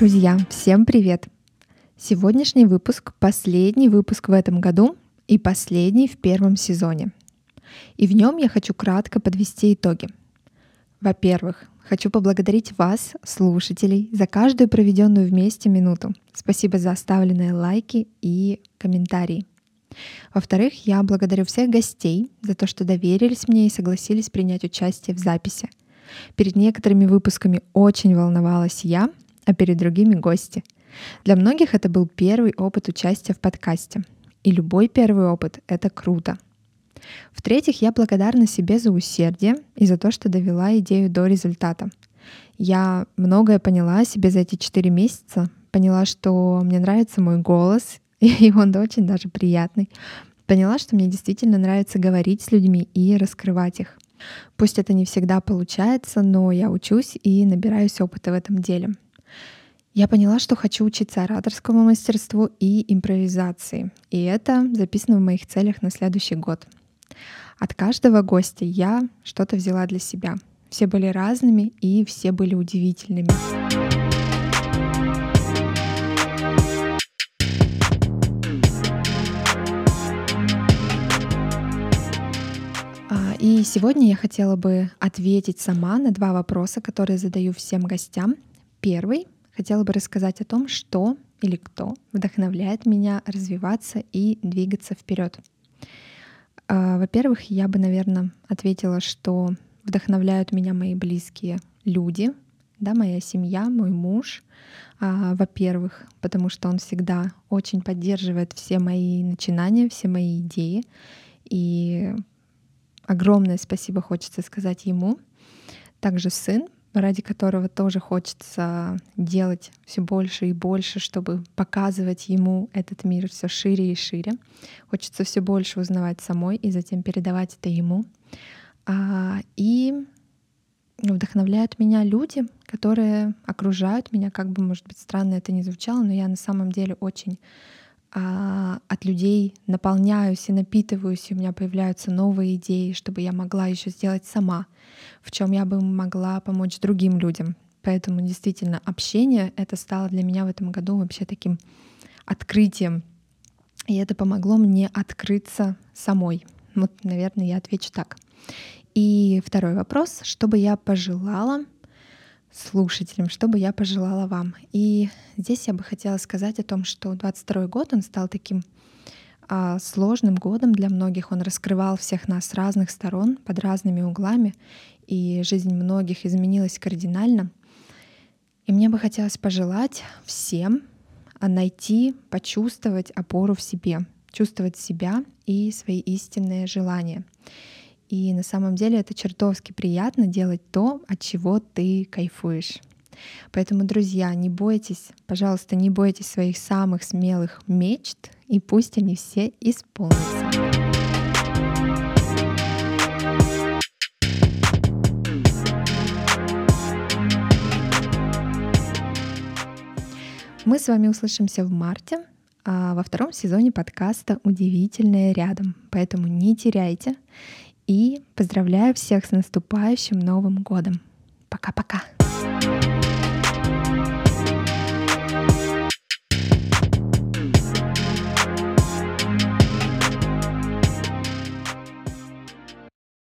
Друзья, всем привет! Сегодняшний выпуск — последний выпуск в этом году и последний в первом сезоне. И в нем я хочу кратко подвести итоги. Во-первых, хочу поблагодарить вас, слушателей, за каждую проведенную вместе минуту. Спасибо за оставленные лайки и комментарии. Во-вторых, я благодарю всех гостей за то, что доверились мне и согласились принять участие в записи. Перед некоторыми выпусками очень волновалась я, а перед другими — гости. Для многих это был первый опыт участия в подкасте. И любой первый опыт — это круто. В-третьих, я благодарна себе за усердие и за то, что довела идею до результата. Я многое поняла о себе за эти 4 месяца, поняла, что мне нравится мой голос, и он очень даже приятный. Поняла, что мне действительно нравится говорить с людьми и раскрывать их. Пусть это не всегда получается, но я учусь и набираюсь опыта в этом деле. Я поняла, что хочу учиться ораторскому мастерству и импровизации, и это записано в моих целях на следующий год. От каждого гостя я что-то взяла для себя. Все были разными и все были удивительными. И сегодня я хотела бы ответить сама на 2 вопроса, которые задаю всем гостям. Первый. Хотела бы рассказать о том, что или кто вдохновляет меня развиваться и двигаться вперед. Во-первых, я бы, наверное, ответила, что вдохновляют меня мои близкие люди, да, моя семья, мой муж. Во-первых, потому что он всегда очень поддерживает все мои начинания, все мои идеи. И огромное спасибо хочется сказать ему. Также сын, ради которого тоже хочется делать все больше и больше, чтобы показывать ему этот мир все шире и шире. Хочется все больше узнавать самой и затем передавать это ему. И вдохновляют меня люди, которые окружают меня. Как бы, может быть, странно это ни звучало, но я на самом деле очень от людей наполняюсь и напитываюсь, и у меня появляются новые идеи, чтобы я могла еще сделать сама, в чем я бы могла помочь другим людям. Поэтому действительно общение — это стало для меня в этом году вообще таким открытием, и это помогло мне открыться самой. Вот, наверное, я отвечу так. И второй вопрос: что бы я пожелала слушателям, что бы я пожелала вам. И здесь я бы хотела сказать о том, что 22-й год, он стал таким сложным годом для многих. Он раскрывал всех нас с разных сторон, под разными углами, и жизнь многих изменилась кардинально. И мне бы хотелось пожелать всем найти, почувствовать опору в себе, чувствовать себя и свои истинные желания. И на самом деле это чертовски приятно — делать то, от чего ты кайфуешь. Поэтому, друзья, не бойтесь, пожалуйста, не бойтесь своих самых смелых мечт, и пусть они все исполнятся. Мы с вами услышимся в марте, во 2-м сезоне подкаста «Удивительное рядом», поэтому не теряйте. И поздравляю всех с наступающим Новым годом. Пока-пока!